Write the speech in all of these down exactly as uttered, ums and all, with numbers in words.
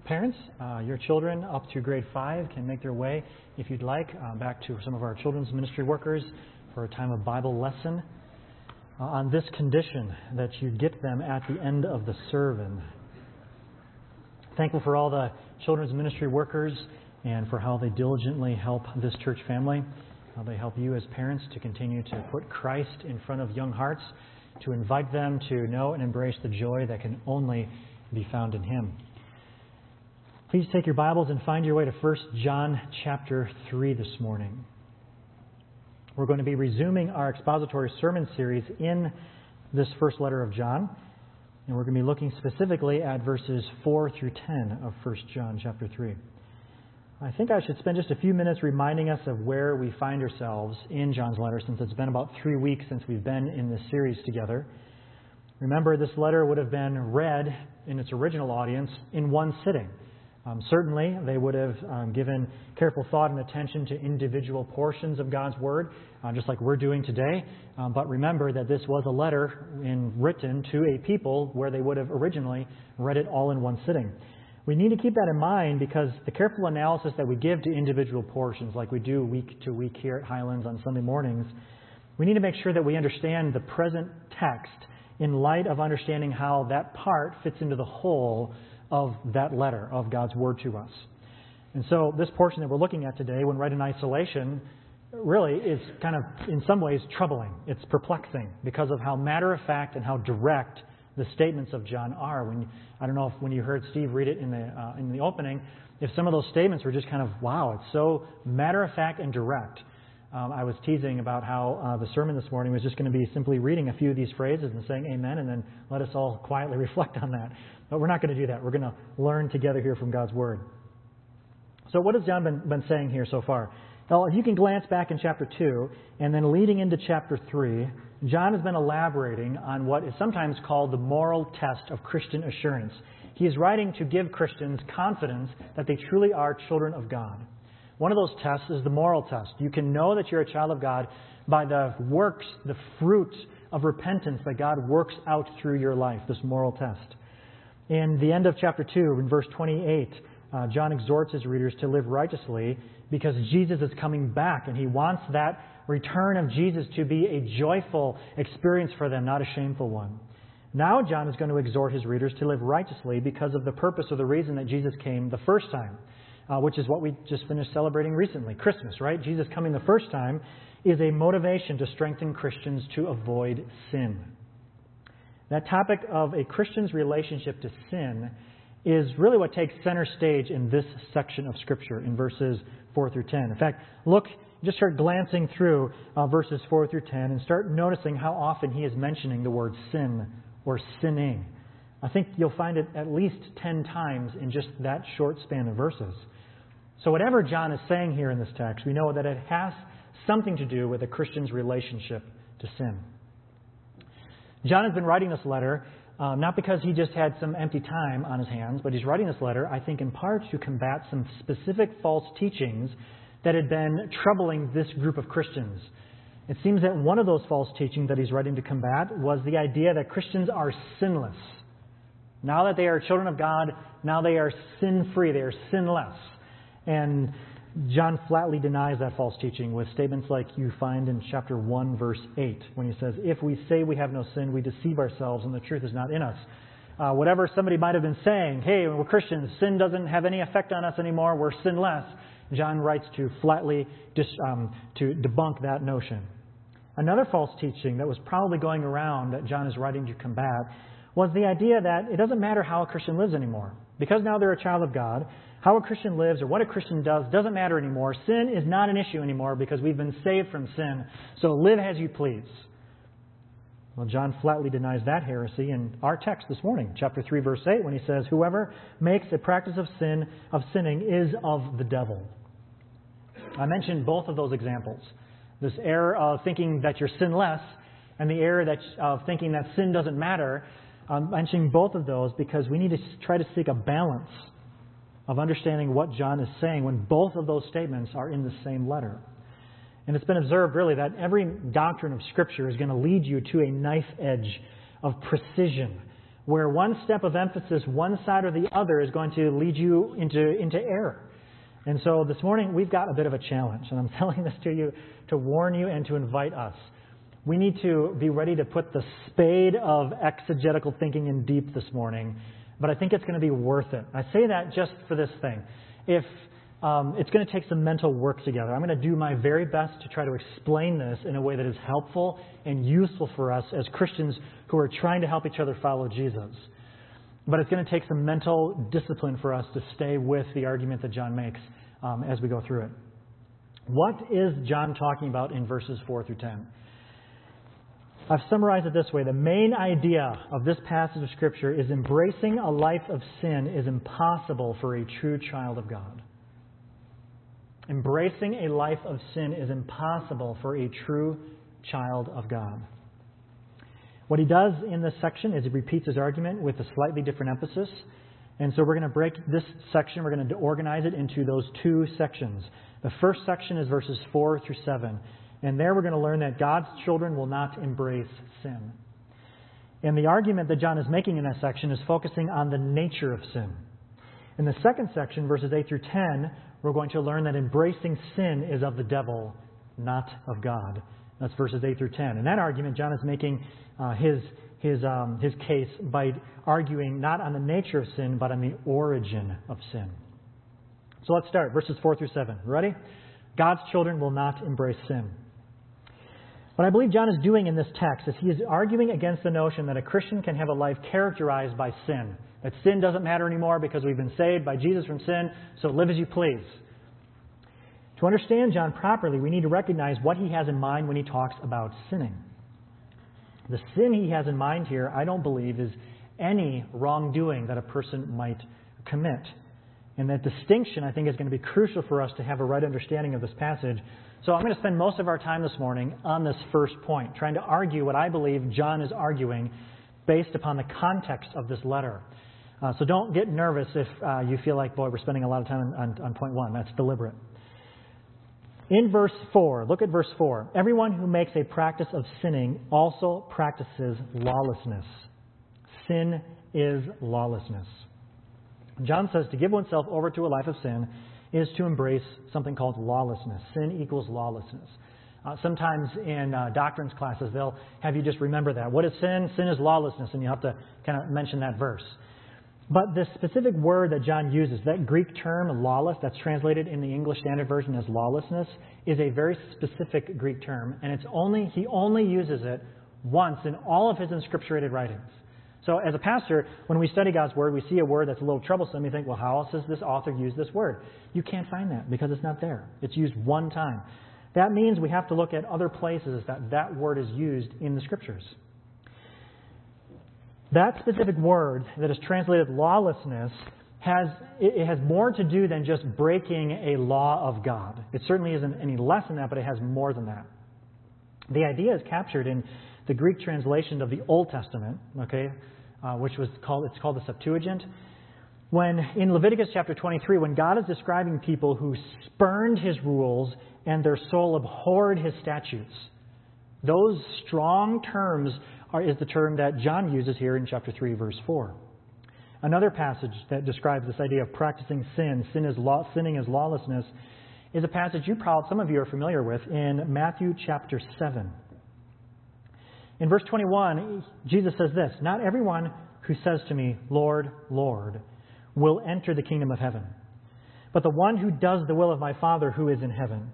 parents, uh, your children up to grade five can make their way, if you'd like, uh, back to some of our children's ministry workers for a time of Bible lesson, uh, on this condition that you get them at the end of the sermon. Thankful for all the children's ministry workers and for how they diligently help this church family, how they help you as parents to continue to put Christ in front of young hearts, to invite them to know and embrace the joy that can only be found in Him. Please take your Bibles and find your way to First John chapter three this morning. We're going to be resuming our expository sermon series in this first letter of John, and we're going to be looking specifically at verses four through ten of First John chapter three. I think I should spend just a few minutes reminding us of where we find ourselves in John's letter, since it's been about three weeks since we've been in this series together. Remember, this letter would have been read in its original audience in one sitting. Um, certainly, they would have um, given careful thought and attention to individual portions of God's Word, uh, just like we're doing today. Um, but remember that this was a letter in, written to a people where they would have originally read it all in one sitting. We need to keep that in mind, because the careful analysis that we give to individual portions, like we do week to week here at Highlands on Sunday mornings, we need to make sure that we understand the present text in light of understanding how that part fits into the whole of that letter, of God's Word to us. And so this portion that we're looking at today, when read in isolation, really is kind of, in some ways, troubling. It's perplexing because of how matter-of-fact and how direct the statements of John are. When I don't know if when you heard Steve read it in the uh, in the opening, if some of those statements were just kind of, wow, it's so matter-of-fact and direct. Um, I was teasing about how uh, the sermon this morning was just going to be simply reading a few of these phrases and saying amen, and then let us all quietly reflect on that. But we're not going to do that. We're going to learn together here from God's Word. So what has John been, been saying here so far? Well, if you can glance back in chapter two, and then leading into chapter three, John has been elaborating on what is sometimes called the moral test of Christian assurance. He is writing to give Christians confidence that they truly are children of God. One of those tests is the moral test. You can know that you're a child of God by the works, the fruit of repentance that God works out through your life, this moral test. In the end of chapter two, in verse twenty-eight, uh, John exhorts his readers to live righteously because Jesus is coming back, and he wants that return of Jesus to be a joyful experience for them, not a shameful one. Now John is going to exhort his readers to live righteously because of the purpose or the reason that Jesus came the first time, uh, which is what we just finished celebrating recently, Christmas, right? Jesus coming the first time is a motivation to strengthen Christians to avoid sin. That topic of a Christian's relationship to sin is really what takes center stage in this section of Scripture in verses four through ten. In fact, look, just start glancing through uh, verses four through ten and start noticing how often he is mentioning the word sin or sinning. I think you'll find it at least ten times in just that short span of verses. So whatever John is saying here in this text, we know that it has something to do with a Christian's relationship to sin. John has been writing this letter Uh, not because he just had some empty time on his hands, but he's writing this letter, I think, in part to combat some specific false teachings that had been troubling this group of Christians. It seems that one of those false teachings that he's writing to combat was the idea that Christians are sinless. Now that they are children of God, now they are sin-free, they are sinless. And John flatly denies that false teaching with statements like you find in chapter one, verse eight, when he says, "If we say we have no sin, we deceive ourselves and the truth is not in us." Uh, whatever somebody might have been saying, hey, we're Christians, sin doesn't have any effect on us anymore, we're sinless. John writes to flatly dis- um, to debunk that notion. Another false teaching that was probably going around that John is writing to combat was the idea that it doesn't matter how a Christian lives anymore. Because now they're a child of God, how a Christian lives or what a Christian does doesn't matter anymore. Sin is not an issue anymore because we've been saved from sin. So live as you please. Well, John flatly denies that heresy in our text this morning, chapter three, verse eight, when he says, "Whoever makes a practice of sin, of sinning, is of the devil." I mentioned both of those examples. This error of thinking that you're sinless and the error that, of thinking that sin doesn't matter. I'm mentioning both of those because we need to try to seek a balance of understanding what John is saying when both of those statements are in the same letter. And it's been observed, really, that every doctrine of Scripture is going to lead you to a knife edge of precision where one step of emphasis, one side or the other, is going to lead you into, into error. And so this morning, we've got a bit of a challenge, and I'm telling this to you to warn you and to invite us. We need to be ready to put the spade of exegetical thinking in deep this morning, but I think it's going to be worth it. I say that just for this thing. If um, it's going to take some mental work together. I'm going to do my very best to try to explain this in a way that is helpful and useful for us as Christians who are trying to help each other follow Jesus. But it's going to take some mental discipline for us to stay with the argument that John makes um, as we go through it. What is John talking about in verses four through ten? I've summarized it this way. The main idea of this passage of Scripture is embracing a life of sin is impossible for a true child of God. Embracing a life of sin is impossible for a true child of God. What he does in this section is he repeats his argument with a slightly different emphasis. And so we're going to break this section, we're going to organize it into those two sections. The first section is verses four through seven. And there we're going to learn that God's children will not embrace sin. And the argument that John is making in that section is focusing on the nature of sin. In the second section, verses eight through ten, we're going to learn that embracing sin is of the devil, not of God. That's verses eight through ten. In that argument, John is making uh, his, his, um, his case by arguing not on the nature of sin, but on the origin of sin. So let's start. Verses four through seven. Ready? God's children will not embrace sin. What I believe John is doing in this text is he is arguing against the notion that a Christian can have a life characterized by sin. That sin doesn't matter anymore because we've been saved by Jesus from sin, so live as you please. To understand John properly, we need to recognize what he has in mind when he talks about sinning. The sin he has in mind here, I don't believe, is any wrongdoing that a person might commit. And that distinction, I think, is going to be crucial for us to have a right understanding of this passage. So I'm going to spend most of our time this morning on this first point, trying to argue what I believe John is arguing based upon the context of this letter. Uh, so don't get nervous if uh, you feel like, boy, we're spending a lot of time on, on point one. That's deliberate. In verse four, look at verse four. Everyone who makes a practice of sinning also practices lawlessness. Sin is lawlessness. John says to give oneself over to a life of sin is to embrace something called lawlessness. Sin equals lawlessness. Uh, sometimes in uh, doctrines classes, they'll have you just remember that. What is sin? Sin is lawlessness, and you have to kind of mention that verse. But this specific word that John uses, that Greek term, lawless, that's translated in the English Standard Version as lawlessness, is a very specific Greek term, and it's only he only uses it once in all of his inscripturated writings. So as a pastor, when we study God's Word, we see a word that's a little troublesome. You think, well, how else does this author use this word? You can't find that because it's not there. It's used one time. That means we have to look at other places that that word is used in the Scriptures. That specific word that is translated lawlessness has it has more to do than just breaking a law of God. It certainly isn't any less than that, but it has more than that. The idea is captured in the Greek translation of the Old Testament, okay, uh, which was called it's called the Septuagint. When in Leviticus chapter twenty-three, when God is describing people who spurned His rules and their soul abhorred His statutes, those strong terms are, is the term that John uses here in chapter three, verse four. Another passage that describes this idea of practicing sin, sin is law, sinning is lawlessness, is a passage you probably some of you are familiar with in Matthew chapter seven. In verse twenty-one, Jesus says this, "Not everyone who says to me, 'Lord, Lord,' will enter the kingdom of heaven, but the one who does the will of my Father who is in heaven.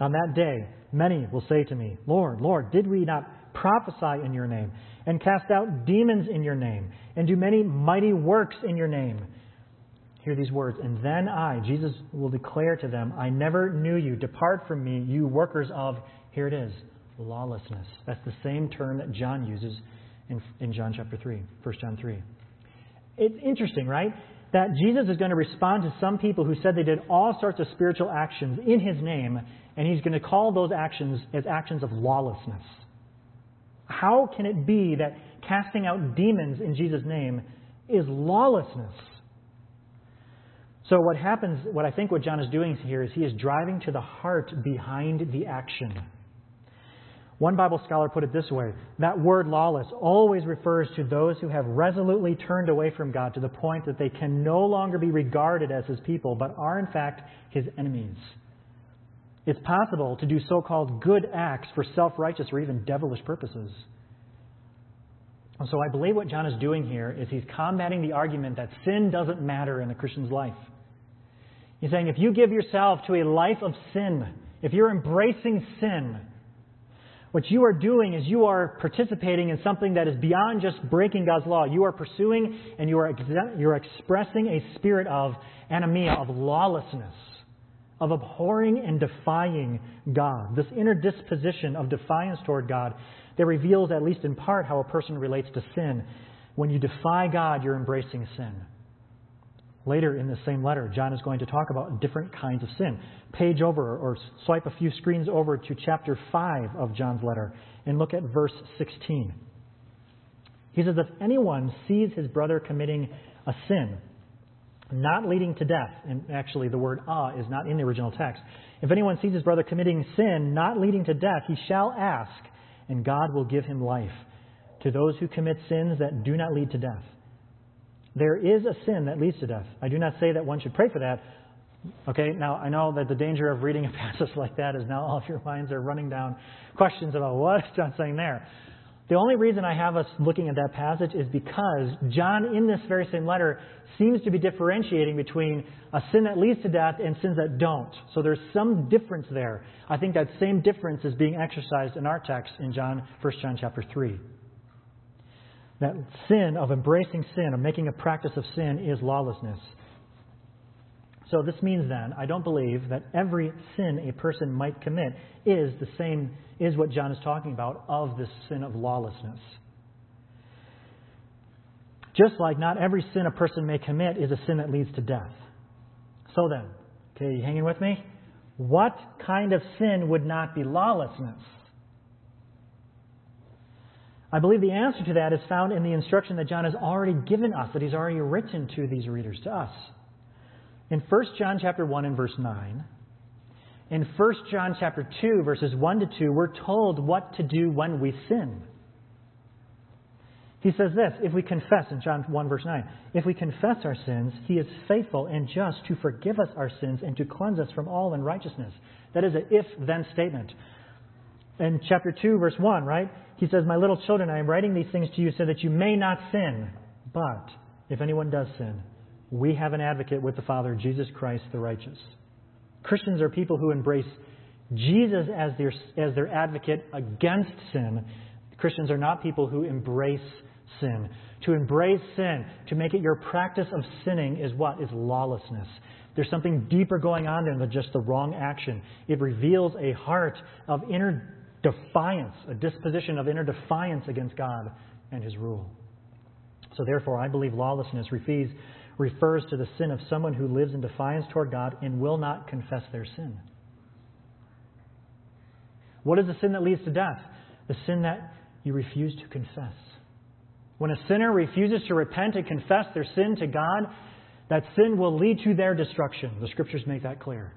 On that day, many will say to me, 'Lord, Lord, did we not prophesy in your name and cast out demons in your name and do many mighty works in your name?' Hear these words. And then I, Jesus, will declare to them, 'I never knew you. Depart from me, you workers of,'" here it is, "lawlessness." That's the same term that John uses in, in John chapter three, First John three. It's interesting, right? That Jesus is going to respond to some people who said they did all sorts of spiritual actions in His name, and He's going to call those actions as actions of lawlessness. How can it be that casting out demons in Jesus' name is lawlessness? So what happens, what I think what John is doing here is he is driving to the heart behind the action. One Bible scholar put it this way: that word lawless always refers to those who have resolutely turned away from God to the point that they can no longer be regarded as His people, but are in fact His enemies. It's possible to do so-called good acts for self-righteous or even devilish purposes. And so I believe what John is doing here is he's combating the argument that sin doesn't matter in a Christian's life. He's saying if you give yourself to a life of sin, if you're embracing sin, what you are doing is you are participating in something that is beyond just breaking God's law. You are pursuing and you are ex- you're expressing a spirit of anomia, of lawlessness, of abhorring and defying God. This inner disposition of defiance toward God that reveals, at least in part, how a person relates to sin. When you defy God, you're embracing sin. Later in the same letter, John is going to talk about different kinds of sin. Page over or swipe a few screens over to chapter five of John's letter and look at verse sixteen. He says, if anyone sees his brother committing a sin, not leading to death, and actually the word ah uh, is not in the original text. If anyone sees his brother committing sin, not leading to death, he shall ask, and God will give him life. To those who commit sins that do not lead to death, there is a sin that leads to death. I do not say that one should pray for that. Okay, now I know that the danger of reading a passage like that is now all of your minds are running down questions about what is John saying there. The only reason I have us looking at that passage is because John, in this very same letter, seems to be differentiating between a sin that leads to death and sins that don't. So there's some difference there. I think that same difference is being exercised in our text in John, First John chapter three. That sin of embracing sin, of making a practice of sin, is lawlessness. So this means then, I don't believe that every sin a person might commit is the same, is what John is talking about, of this sin of lawlessness. Just like not every sin a person may commit is a sin that leads to death. So then, okay, you hanging with me? What kind of sin would not be lawlessness? I believe the answer to that is found in the instruction that John has already given us, that he's already written to these readers, to us. In First John chapter one and verse nine, in First John chapter two, verses one to two, we're told what to do when we sin. He says this, if we confess, in John one verse nine, if we confess our sins, he is faithful and just to forgive us our sins and to cleanse us from all unrighteousness. That is an if-then statement. In chapter two, verse one, right? He says, my little children, I am writing these things to you so that you may not sin. But if anyone does sin, we have an advocate with the Father, Jesus Christ the righteous. Christians are people who embrace Jesus as their, as their advocate against sin. Christians are not people who embrace sin. To embrace sin, to make it your practice of sinning, is what? Is lawlessness. There's something deeper going on there than just the wrong action. It reveals a heart of inner defiance, a disposition of inner defiance against God and His rule. So therefore, I believe lawlessness refers, refers to the sin of someone who lives in defiance toward God and will not confess their sin. What is the sin that leads to death? The sin that you refuse to confess. When a sinner refuses to repent and confess their sin to God, that sin will lead to their destruction. The Scriptures make that clear.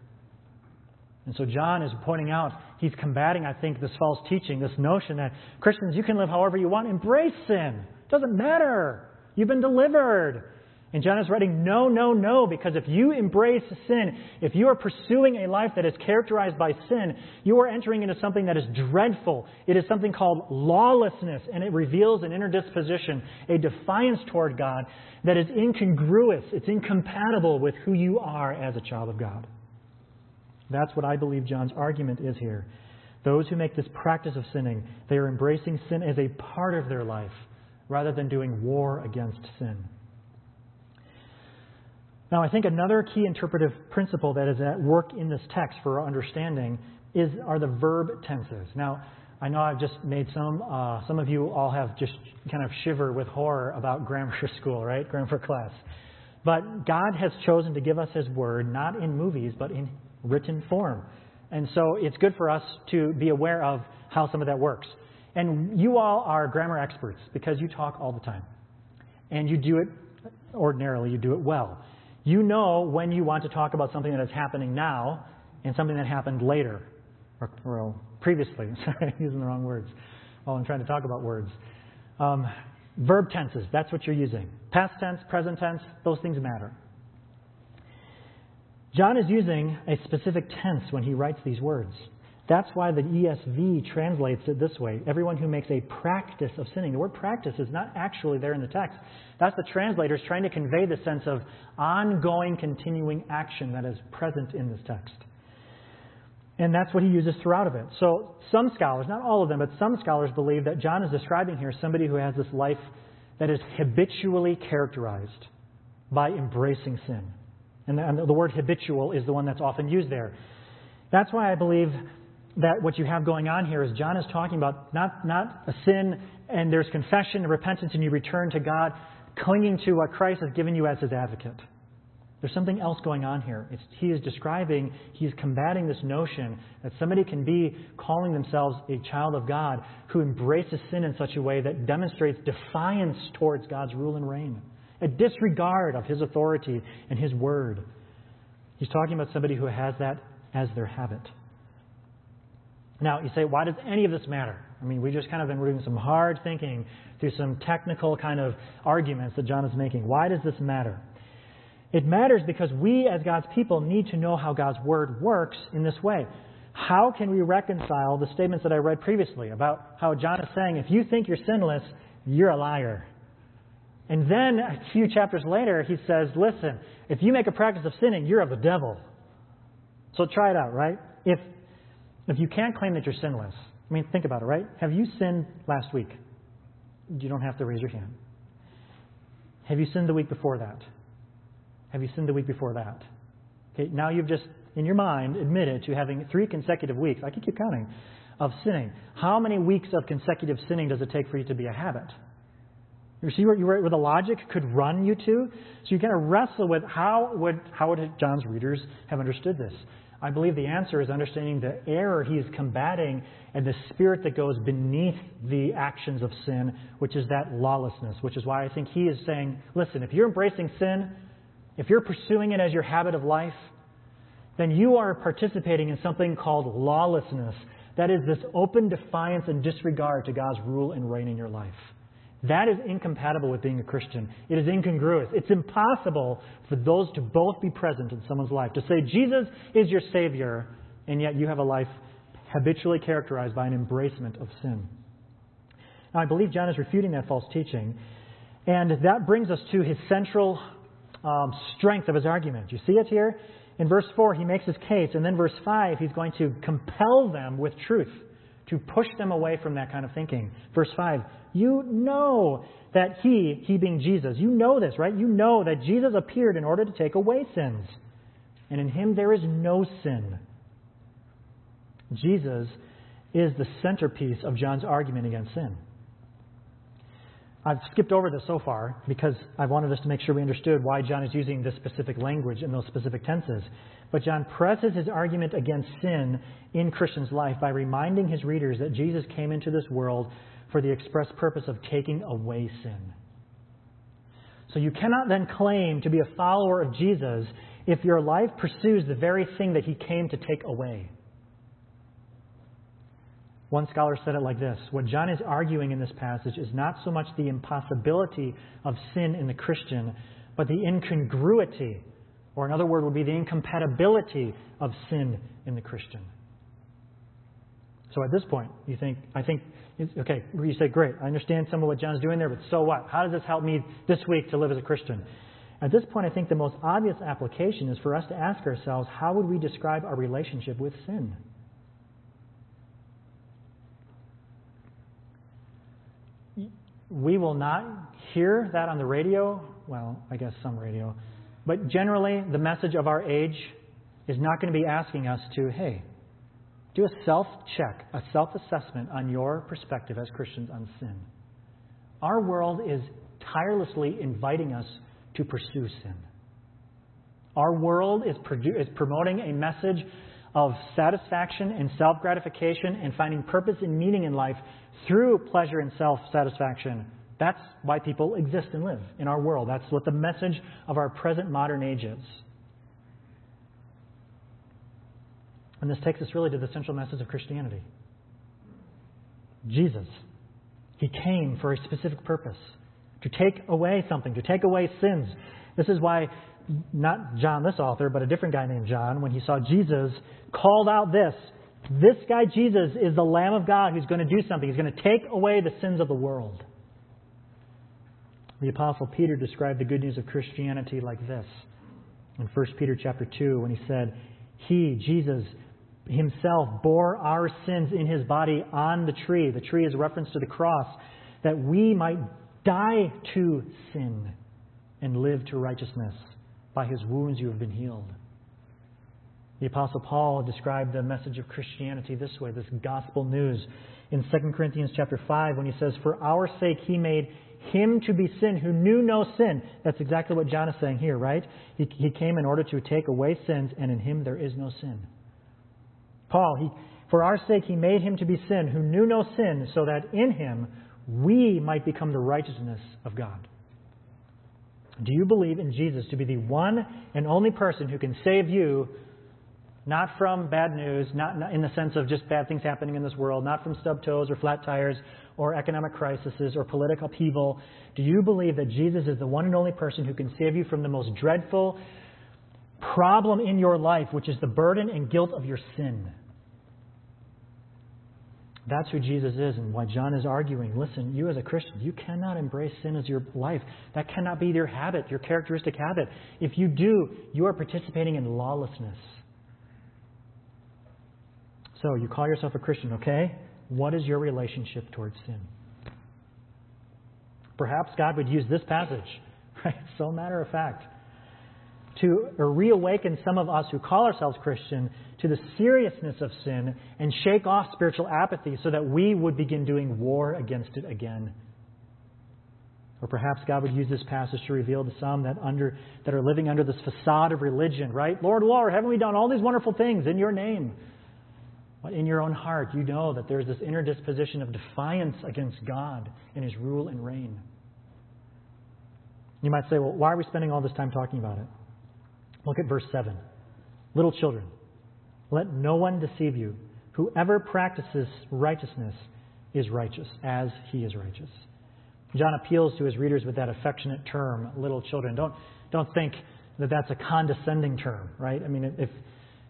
And so John is pointing out, he's combating, I think, this false teaching, this notion that Christians, you can live however you want. Embrace sin. It doesn't matter. You've been delivered. And John is writing, no, no, no, because if you embrace sin, if you are pursuing a life that is characterized by sin, you are entering into something that is dreadful. It is something called lawlessness, and it reveals an inner disposition, a defiance toward God that is incongruous. It's incompatible with who you are as a child of God. That's what I believe John's argument is here. Those who make this practice of sinning, they are embracing sin as a part of their life rather than doing war against sin. Now, I think another key interpretive principle that is at work in this text for our understanding is are the verb tenses. Now, I know I've just made some, uh, some of you all have just kind of shiver with horror about grammar school, right? Grammar class. But God has chosen to give us His Word, not in movies, but in written form. And so it's good for us to be aware of how some of that works. And you all are grammar experts because you talk all the time. And you do it, ordinarily, you do it well. You know when you want to talk about something that is happening now and something that happened later, or, or previously. Sorry, I'm using the wrong words. Oh, I'm trying to talk about words. Um, verb tenses, that's what you're using. Past tense, present tense, those things matter. John is using a specific tense when he writes these words. That's why the E S V translates it this way. Everyone who makes a practice of sinning. The word practice is not actually there in the text. That's the translators trying to convey the sense of ongoing, continuing action that is present in this text. And that's what he uses throughout of it. So some scholars, not all of them, but some scholars believe that John is describing here somebody who has this life that is habitually characterized by embracing sin. And the word habitual is the one that's often used there. That's why I believe that what you have going on here is John is talking about not, not a sin, and there's confession and repentance, and you return to God, clinging to what Christ has given you as his advocate. There's something else going on here. It's, he is describing, he's combating this notion that somebody can be calling themselves a child of God who embraces sin in such a way that demonstrates defiance towards God's rule and reign, a disregard of his authority and his word. He's talking about somebody who has that as their habit. Now, you say, why does any of this matter? I mean, we just kind of been doing some hard thinking through some technical kind of arguments that John is making. Why does this matter? It matters because we as God's people need to know how God's Word works in this way. How can we reconcile the statements that I read previously about how John is saying, if you think you're sinless, you're a liar. And then a few chapters later, he says, listen, if you make a practice of sinning, you're of the devil. So try it out, right? If If you can't claim that you're sinless, I mean, think about it, right? Have you sinned last week? You don't have to raise your hand. Have you sinned the week before that? Have you sinned the week before that? Okay, now you've just, in your mind, admitted to having three consecutive weeks, I can keep counting, of sinning. How many weeks of consecutive sinning does it take for you to be a habit? You see where, you were, where the logic could run you to? So you kind of wrestle with how would, how would John's readers have understood this? I believe the answer is understanding the error he is combating and the spirit that goes beneath the actions of sin, which is that lawlessness, which is why I think he is saying, listen, if you're embracing sin, if you're pursuing it as your habit of life, then you are participating in something called lawlessness. That is this open defiance and disregard to God's rule and reign in your life. That is incompatible with being a Christian. It is incongruous. It's impossible for those to both be present in someone's life. To say Jesus is your Savior, and yet you have a life habitually characterized by an embracement of sin. Now, I believe John is refuting that false teaching, and that brings us to his central um, strength of his argument. You see it here? In verse four, he makes his case, and then verse five, he's going to compel them with truth, to push them away from that kind of thinking. Verse five, you know that he, he being Jesus, you know this, right? You know that Jesus appeared in order to take away sins. And in him there is no sin. Jesus is the centerpiece of John's argument against sin. I've skipped over this so far because I wanted us to make sure we understood why John is using this specific language and those specific tenses. But John presses his argument against sin in Christian's life by reminding his readers that Jesus came into this world for the express purpose of taking away sin. So you cannot then claim to be a follower of Jesus if your life pursues the very thing that he came to take away. One scholar said it like this: what John is arguing in this passage is not so much the impossibility of sin in the Christian, but the incongruity, or another word would be the incompatibility of sin in the Christian. So at this point, you think, I think, okay, you say, great, I understand some of what John's doing there, but so what? How does this help me this week to live as a Christian? At this point, I think the most obvious application is for us to ask ourselves, how would we describe our relationship with sin? We will not hear that on the radio. Well, I guess some radio. But generally, the message of our age is not going to be asking us to, hey, do a self-check, a self-assessment on your perspective as Christians on sin. Our world is tirelessly inviting us to pursue sin. Our world is, produ- is promoting a message of satisfaction and self-gratification and finding purpose and meaning in life through pleasure and self-satisfaction. That's why people exist and live in our world. That's what the message of our present modern age is. And this takes us really to the central message of Christianity. Jesus. He came for a specific purpose, to take away something, to take away sins. This is why not John, this author, but a different guy named John, when he saw Jesus, called out this. This guy Jesus is the Lamb of God who's going to do something. He's going to take away the sins of the world. The Apostle Peter described the good news of Christianity like this in First Peter chapter two when he said, He, Jesus, Himself bore our sins in His body on the tree. The tree is a reference to the cross, that we might die to sin and live to righteousness. By His wounds you have been healed. The Apostle Paul described the message of Christianity this way, this gospel news, in Second Corinthians chapter five when he says, For our sake He made Him to be sin who knew no sin. That's exactly what John is saying here, right? He, he came in order to take away sins, and in Him there is no sin. Paul, he, For our sake He made Him to be sin who knew no sin, so that in Him we might become the righteousness of God. Do you believe in Jesus to be the one and only person who can save you, not from bad news, not, not in the sense of just bad things happening in this world, not from stubbed toes or flat tires or economic crises or political upheaval? Do you believe that Jesus is the one and only person who can save you from the most dreadful problem in your life, which is the burden and guilt of your sin? That's who Jesus is, and why John is arguing. Listen, you as a Christian, you cannot embrace sin as your life. That cannot be your habit, your characteristic habit. If you do, you are participating in lawlessness. So, you call yourself a Christian, okay? What is your relationship towards sin? Perhaps God would use this passage, right? So matter of fact, to reawaken some of us who call ourselves Christian to the seriousness of sin and shake off spiritual apathy so that we would begin doing war against it again. Or perhaps God would use this passage to reveal to some that under that are living under this facade of religion, right? Lord, Lord, haven't we done all these wonderful things in your name? But in your own heart, you know that there's this inner disposition of defiance against God and His rule and reign. You might say, well, why are we spending all this time talking about it? Look at verse seven. Little children, let no one deceive you. Whoever practices righteousness is righteous, as he is righteous. John appeals to his readers with that affectionate term, little children. Don't don't think that that's a condescending term, right? I mean, if,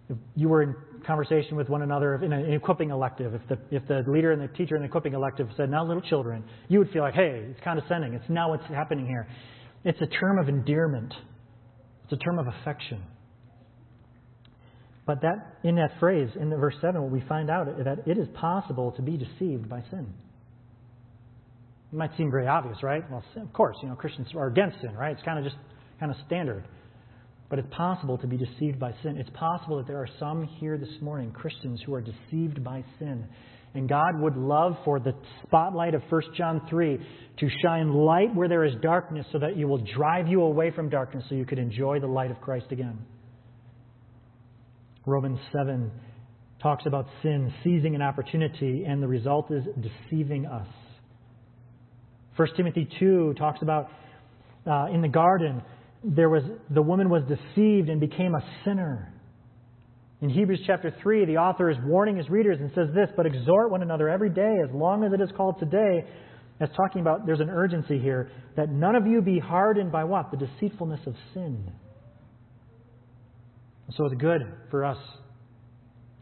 if you were in conversation with one another in an equipping elective, if the if the leader and the teacher in the equipping elective said, now little children, you would feel like, hey, it's condescending. It's not what's happening here. It's a term of endearment. It's a term of affection. But that in that phrase, in the verse seven, what we find out is that it is possible to be deceived by sin. It might seem very obvious, right? Well, sin, of course, you know, Christians are against sin, right? It's kind of just kind of standard. But it's possible to be deceived by sin. It's possible that there are some here this morning, Christians, who are deceived by sin. And God would love for the spotlight of First John three to shine light where there is darkness so that it will drive you away from darkness so you could enjoy the light of Christ again. Romans seven talks about sin seizing an opportunity, and the result is deceiving us. First Timothy two talks about uh, in the garden, there was the woman was deceived and became a sinner. In Hebrews chapter three, the author is warning his readers and says this, but exhort one another every day as long as it is called today. That's talking about, there's an urgency here, that none of you be hardened by what? The deceitfulness of sin. So it's good for us.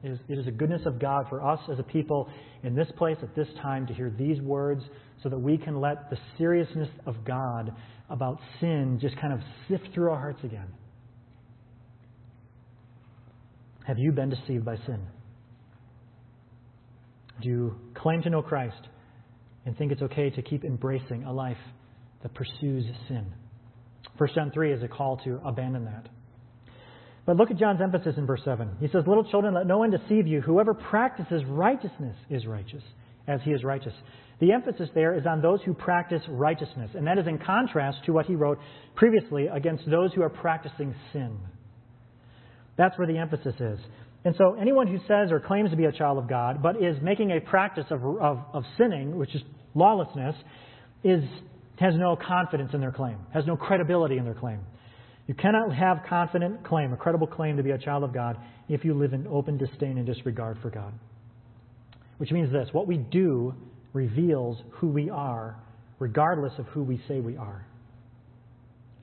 It is, it is the goodness of God for us as a people in this place at this time to hear these words so that we can let the seriousness of God about sin just kind of sift through our hearts again. Have you been deceived by sin? Do you claim to know Christ and think it's okay to keep embracing a life that pursues sin? First John three is a call to abandon that. But look at John's emphasis in verse seven. He says, little children, let no one deceive you. Whoever practices righteousness is righteous, as he is righteous. The emphasis there is on those who practice righteousness. And that is in contrast to what he wrote previously against those who are practicing sin. That's where the emphasis is. And so anyone who says or claims to be a child of God, but is making a practice of, of, of sinning, which is lawlessness, is, has no confidence in their claim, has no credibility in their claim. You cannot have confident claim, a credible claim to be a child of God if you live in open disdain and disregard for God. Which means this, what we do reveals who we are, regardless of who we say we are.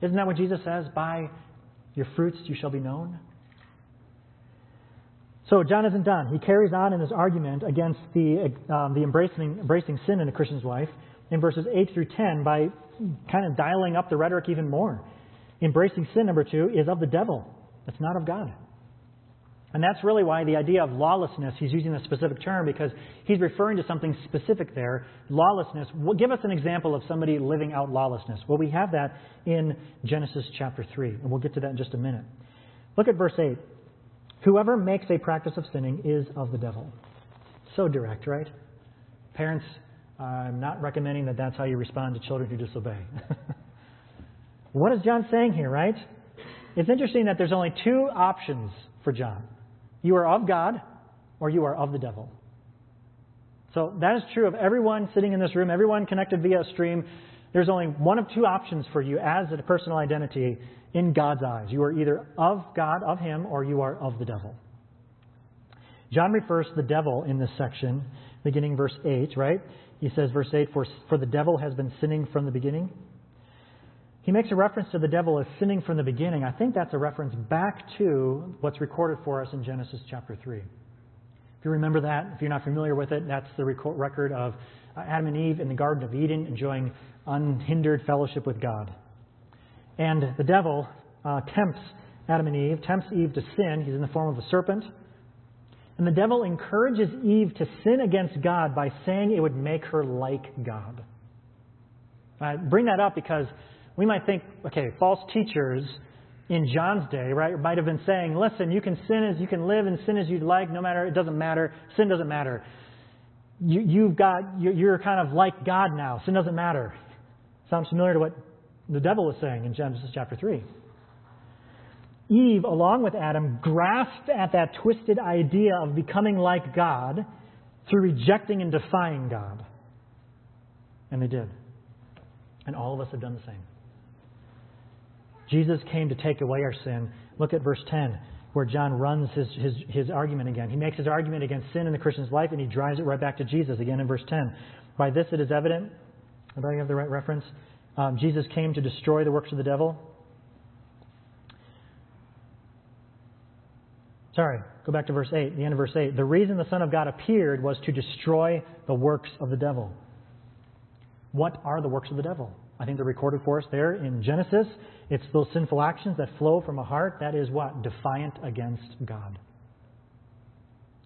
Isn't that what Jesus says? By your fruits you shall be known. So John isn't done. He carries on in his argument against the um, the embracing embracing sin in a Christian's life in verses eight through ten by kind of dialing up the rhetoric even more. Embracing sin, number two, is of the devil. It's not of God. And that's really why the idea of lawlessness, he's using a specific term because he's referring to something specific there. Lawlessness. Well, give us an example of somebody living out lawlessness. Well, we have that in Genesis chapter three, and we'll get to that in just a minute. Look at verse eight. Whoever makes a practice of sinning is of the devil. So direct, right? Parents, I'm not recommending that that's how you respond to children who disobey. What is John saying here, right? It's interesting that there's only two options for John. You are of God, or you are of the devil. So that is true of everyone sitting in this room, everyone connected via a stream. There's only one of two options for you as a personal identity in God's eyes. You are either of God, of Him, or you are of the devil. John refers to the devil in this section, beginning verse eight, right? He says, verse eight, for, for the devil has been sinning from the beginning. He makes a reference to the devil as sinning from the beginning. I think that's a reference back to what's recorded for us in Genesis chapter three. If you remember that, if you're not familiar with it, that's the record of Adam and Eve in the Garden of Eden enjoying unhindered fellowship with God. And the devil uh, tempts Adam and Eve, tempts Eve to sin. He's in the form of a serpent. And the devil encourages Eve to sin against God by saying it would make her like God. I bring that up because we might think, okay, false teachers in John's day, right, might have been saying, listen, you can sin as you can live and sin as you'd like, no matter, it doesn't matter, sin doesn't matter. You, you've got, you're kind of like God now, sin doesn't matter. Sounds familiar to what the devil is saying in Genesis chapter three. Eve, along with Adam, grasped at that twisted idea of becoming like God through rejecting and defying God. And they did. And all of us have done the same. Jesus came to take away our sin. Look at verse ten, where John runs his, his, his argument again. He makes his argument against sin in the Christian's life, and he drives it right back to Jesus again in verse ten. By this it is evident, I don't have the right reference, um, Jesus came to destroy the works of the devil. Sorry, go back to verse eight, the end of verse eight. The reason the Son of God appeared was to destroy the works of the devil. What are the works of the devil? I think they're recorded for us there in Genesis. It's those sinful actions that flow from a heart that is what? Defiant against God.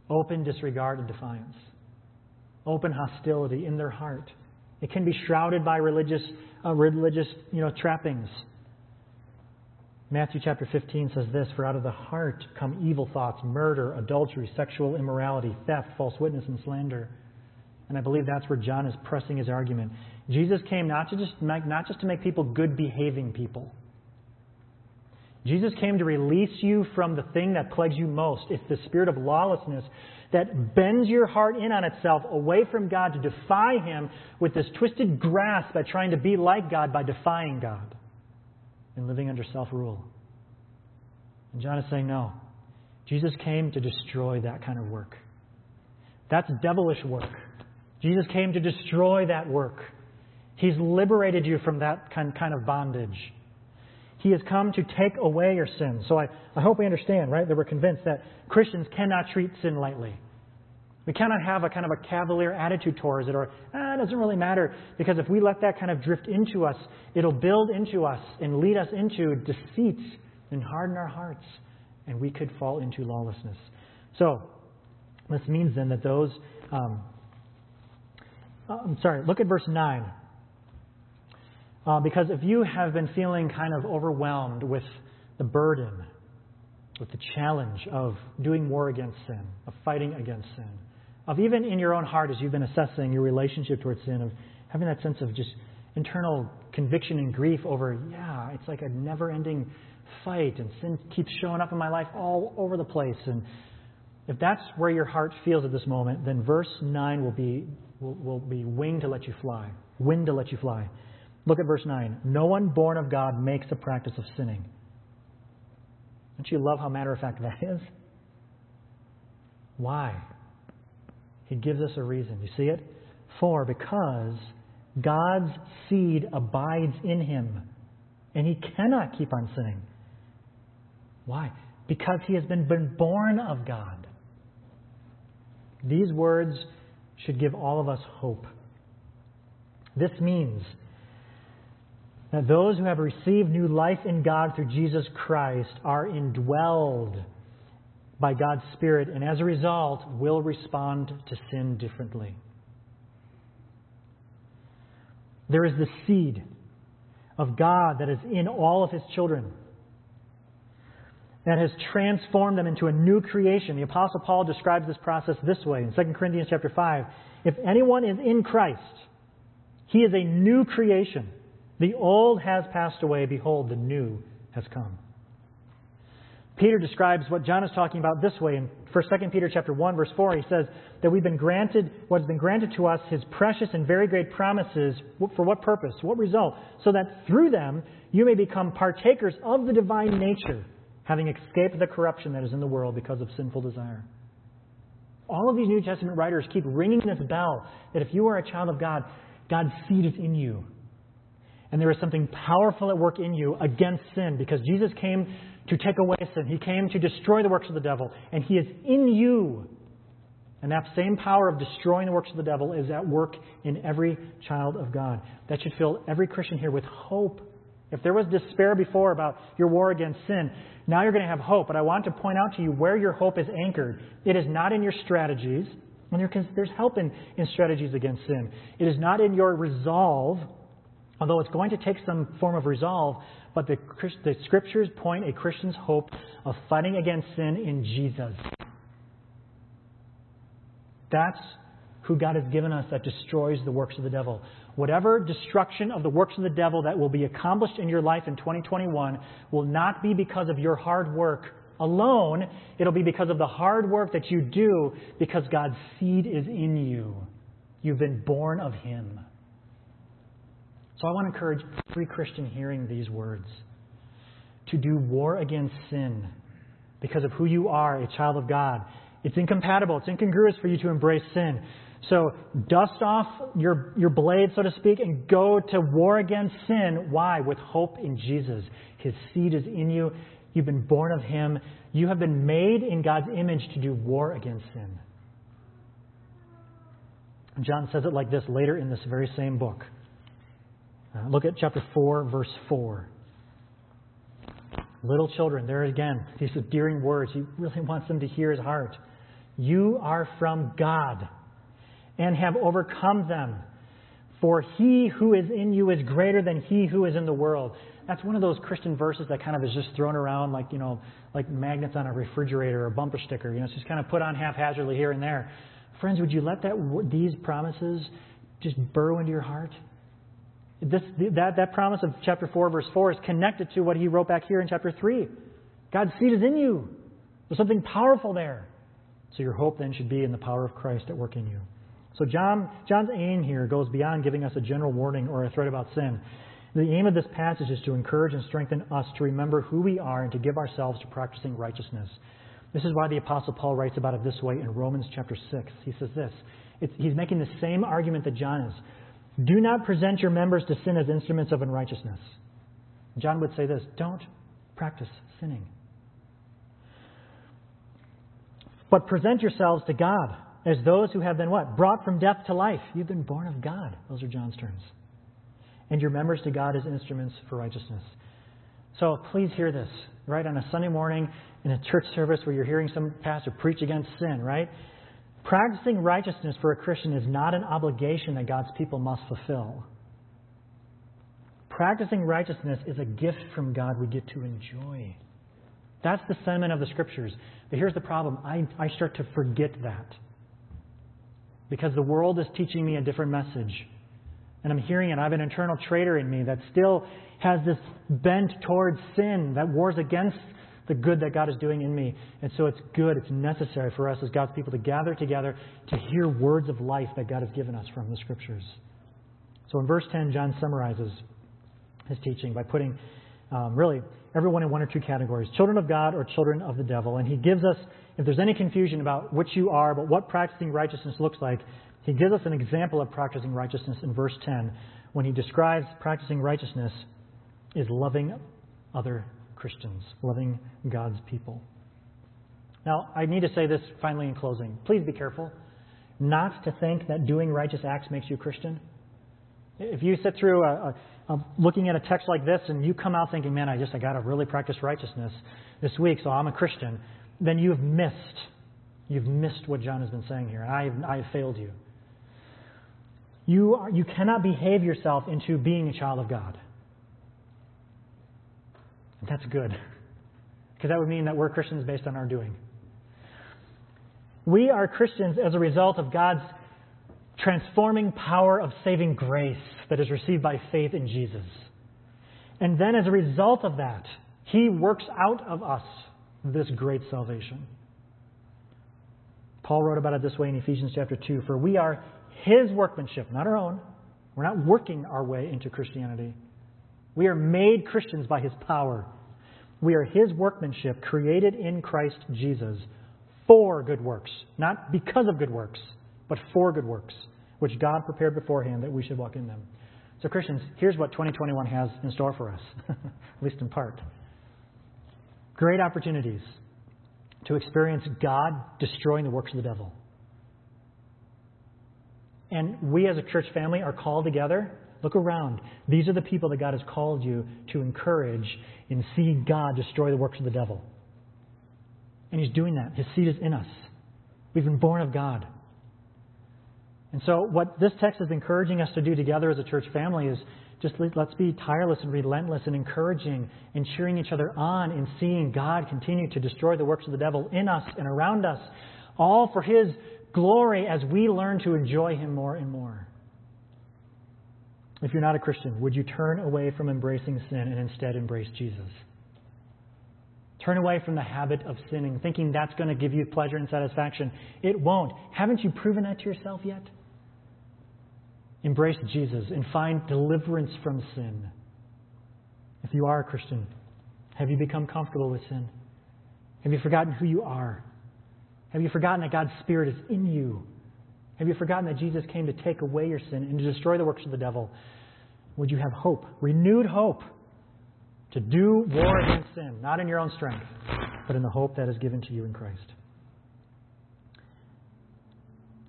Open disregard and defiance. Open hostility in their heart. It can be shrouded by religious, uh, religious, you know, trappings. Matthew chapter fifteen says this, for out of the heart come evil thoughts, murder, adultery, sexual immorality, theft, false witness, and slander. And I believe that's where John is pressing his argument. Jesus came not to just make, not just to make people good behaving people. Jesus came to release you from the thing that plagues you most. It's the spirit of lawlessness that bends your heart in on itself away from God to defy Him with this twisted grasp by trying to be like God by defying God and living under self-rule. And John is saying, no, Jesus came to destroy that kind of work. That's devilish work. Jesus came to destroy that work. He's liberated you from that kind of bondage. He has come to take away your sin. So I, I hope we understand, right, that we're convinced that Christians cannot treat sin lightly. We cannot have a kind of a cavalier attitude towards it or, ah, it doesn't really matter. Because if we let that kind of drift into us, it'll build into us and lead us into deceit and harden our hearts. And we could fall into lawlessness. So this means then that those... Um, I'm sorry, look at verse nine. Uh, because if you have been feeling kind of overwhelmed with the burden, with the challenge of doing war against sin, of fighting against sin, of even in your own heart as you've been assessing your relationship towards sin, of having that sense of just internal conviction and grief over, yeah, it's like a never-ending fight and sin keeps showing up in my life all over the place. And if that's where your heart feels at this moment, then verse nine will be... Will, will be winged to let you fly. Wind to let you fly. Look at verse nine. No one born of God makes a practice of sinning. Don't you love how matter-of-fact that is? Why? He gives us a reason. You see it? For because God's seed abides in him, and he cannot keep on sinning. Why? Because he has been born of God. These words should give all of us hope. This means that those who have received new life in God through Jesus Christ are indwelled by God's Spirit, and as a result, will respond to sin differently. There is the seed of God that is in all of His children that has transformed them into a new creation. The Apostle Paul describes this process this way in Second Corinthians chapter five. If anyone is in Christ, he is a new creation. The old has passed away. Behold, the new has come. Peter describes what John is talking about this way in Second Peter chapter one, verse four. He says that we've been granted what has been granted to us, His precious and very great promises. For what purpose? What result? So that through them you may become partakers of the divine nature, having escaped the corruption that is in the world because of sinful desire. All of these New Testament writers keep ringing this bell that if you are a child of God, God's seed is in you. And there is something powerful at work in you against sin, because Jesus came to take away sin. He came to destroy the works of the devil, and He is in you. And that same power of destroying the works of the devil is at work in every child of God. That should fill every Christian here with hope. If there was despair before about your war against sin, now you're going to have hope. But I want to point out to you where your hope is anchored. It is not in your strategies, and there's help in, in strategies against sin. It is not in your resolve, although it's going to take some form of resolve, but the, the Scriptures point a Christian's hope of fighting against sin in Jesus. That's who God has given us that destroys the works of the devil. Whatever destruction of the works of the devil that will be accomplished in your life in twenty twenty-one will not be because of your hard work alone. It'll be because of the hard work that you do, because God's seed is in you. You've been born of Him. So I want to encourage every Christian hearing these words to do war against sin because of who you are, a child of God. It's incompatible. It's incongruous for you to embrace sin. So dust off your, your blade, so to speak, and go to war against sin. Why? With hope in Jesus. His seed is in you. You've been born of Him. You have been made in God's image to do war against sin. John says it like this later in this very same book. Uh, look at chapter four, verse four. Little children, there again, these endearing words. He really wants them to hear His heart. You are from God and have overcome them, for He who is in you is greater than he who is in the world. That's one of those Christian verses that kind of is just thrown around like, you know, like magnets on a refrigerator or a bumper sticker. You know, it's just kind of put on haphazardly here and there. Friends, would you let that these promises just burrow into your heart? This, that, that promise of chapter four, verse four is connected to what he wrote back here in chapter three. God's seed is in you. There's something powerful there. So your hope then should be in the power of Christ at work in you. So John, John's aim here goes beyond giving us a general warning or a threat about sin. The aim of this passage is to encourage and strengthen us to remember who we are and to give ourselves to practicing righteousness. This is why the Apostle Paul writes about it this way in Romans chapter six. He says this. It's, he's making the same argument that John is. Do not present your members to sin as instruments of unrighteousness. John would say this, don't practice sinning. But present yourselves to God as those who have been what? Brought from death to life. You've been born of God. Those are John's terms. And your members to God as instruments for righteousness. So please hear this, right? On a Sunday morning in a church service where you're hearing some pastor preach against sin, right? Practicing righteousness for a Christian is not an obligation that God's people must fulfill. Practicing righteousness is a gift from God we get to enjoy. That's the sentiment of the Scriptures. But here's the problem. I, I start to forget that. Because the world is teaching me a different message. And I'm hearing it. I have an internal traitor in me that still has this bent towards sin that wars against the good that God is doing in me. And so it's good, it's necessary for us as God's people to gather together to hear words of life that God has given us from the Scriptures. So in verse ten, John summarizes his teaching by putting um, really everyone in one or two categories, children of God or children of the devil. And he gives us, if there's any confusion about which you are, but what practicing righteousness looks like, He gives us an example of practicing righteousness in verse ten when he describes practicing righteousness is loving other Christians, loving God's people. Now, I need to say this finally in closing. Please be careful not to think that doing righteous acts makes you a Christian. If you sit through a, a, a looking at a text like this and you come out thinking, man, I just I got to really practice righteousness this week, so I'm a Christian, then you've missed, you've missed what John has been saying here, and I have, I have failed you. You are, you cannot behave yourself into being a child of God. And that's good, because that would mean that we're Christians based on our doing. We are Christians as a result of God's transforming power of saving grace that is received by faith in Jesus. And then as a result of that, He works out of us this great salvation. Paul wrote about it this way in Ephesians chapter two, for we are His workmanship, not our own. We're not working our way into Christianity. We are made Christians by His power. We are His workmanship created in Christ Jesus for good works, not because of good works, but for good works, which God prepared beforehand that we should walk in them. So Christians, here's what twenty twenty-one has in store for us, at least in part. Great opportunities to experience God destroying the works of the devil. And we as a church family are called together. Look around. These are the people that God has called you to encourage in seeing God destroy the works of the devil. And He's doing that. His seed is in us. We've been born of God. And so what this text is encouraging us to do together as a church family is just let's be tireless and relentless in encouraging and cheering each other on in seeing God continue to destroy the works of the devil in us and around us, all for His glory as we learn to enjoy Him more and more. If you're not a Christian, would you turn away from embracing sin and instead embrace Jesus? Turn away from the habit of sinning, thinking that's going to give you pleasure and satisfaction. It won't. Haven't you proven that to yourself yet? Embrace Jesus and find deliverance from sin. If you are a Christian, have you become comfortable with sin? Have you forgotten who you are? Have you forgotten that God's Spirit is in you? Have you forgotten that Jesus came to take away your sin and to destroy the works of the devil? Would you have hope, renewed hope, to do war against sin, not in your own strength, but in the hope that is given to you in Christ?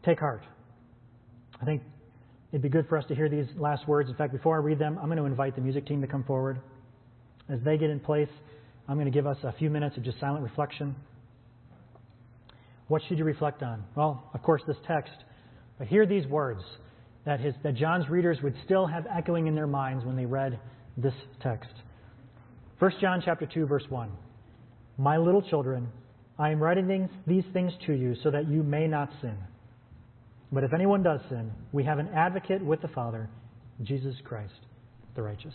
Take heart. I think it'd be good for us to hear these last words. In fact, before I read them, I'm going to invite the music team to come forward. As they get in place, I'm going to give us a few minutes of just silent reflection. What should you reflect on? Well, of course, this text. But hear these words that, his, that John's readers would still have echoing in their minds when they read this text. First John chapter two, verse one. My little children, I am writing these things to you so that you may not sin. But if anyone does sin, we have an advocate with the Father, Jesus Christ, the righteous.